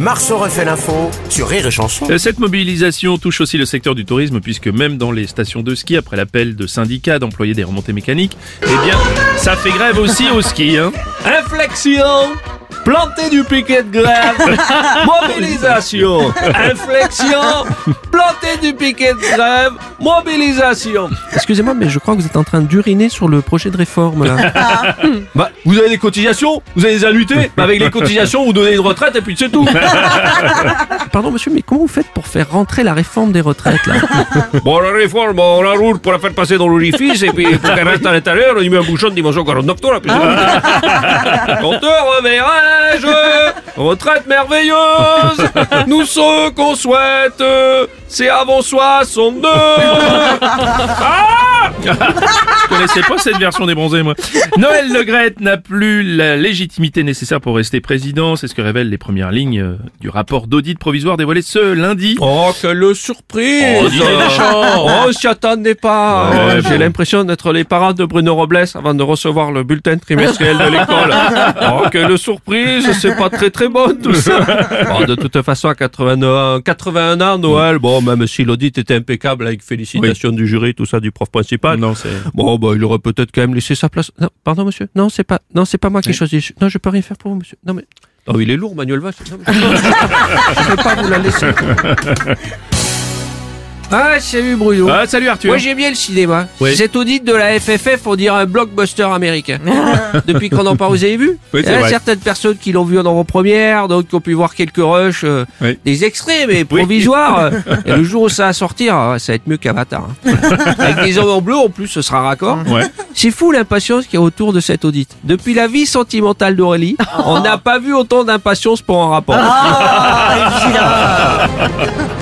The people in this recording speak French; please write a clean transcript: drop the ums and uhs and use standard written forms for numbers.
Marceau refait l'info sur Rires et Chansons. Cette mobilisation touche aussi le secteur du tourisme, puisque même dans les stations de ski, après l'appel de syndicats d'employés des remontées mécaniques, eh bien, ça fait grève aussi au ski, hein. Inflexion, planter du piquet de grève. Mobilisation, inflexion, planter du piquet de grève, mobilisation. Excusez-moi, mais je crois que vous êtes en train d'uriner sur le projet de réforme, là. Bah, vous avez des cotisations, vous avez des annuités, bah, avec les cotisations, vous donnez une retraite et puis c'est tout. Pardon, monsieur, mais comment vous faites pour faire rentrer la réforme des retraites, là? Bon, la réforme, on la roule pour la faire passer dans l'orifice, et puis pour qu'elle reste à l'intérieur, on y met un bouchon de dimension 49 tours, là, puis quand te reverrai-je, retraite merveilleuse, nous ce qu'on souhaite, c'est avant 62. Ah, je connaissais pas cette version des bronzés, moi. Noël Legrette n'a plus la légitimité nécessaire pour rester président. C'est ce que révèlent les premières lignes du rapport d'audit provisoire dévoilé ce lundi. Oh, quelle surprise! On s'y attendait pas. Ouais, j'ai l'impression d'être les parents de Bruno Robles avant de recevoir le bulletin trimestriel de l'école. Oh, quelle surprise! C'est pas très bon tout ça. Bon, de toute façon, à 81 ans, Noël, bon, même si l'audit était impeccable avec félicitations du jury, tout ça, du prof principal. Non, c'est... Bon, bah, il aurait peut-être quand même laissé sa place. Non, pardon, monsieur. Non, c'est pas moi qui choisis. Non, je peux rien faire pour vous, monsieur. Non, mais... Oh, il est lourd, Manuel Valls. Non, mais... je peux pas vous la laisser. Ah, salut Bruno. Ah, salut Arthur. Moi, j'aime bien le cinéma. Oui. Cet audit de la FFF, on dirait un blockbuster américain. Depuis qu'on en parle, vous avez vu? Oui, c'est vrai. Certaines personnes qui l'ont vu en avant-première, d'autres qui ont pu voir quelques rushs, des extraits, mais provisoires. Et le jour où ça va sortir, ça va être mieux qu'Avatar. Avec des hommes en bleu, en plus, ce sera raccord. Ouais. C'est fou l'impatience qu'il y a autour de cet audit. Depuis la vie sentimentale d'Aurélie, on n'a pas vu autant d'impatience pour un rapport. Ah,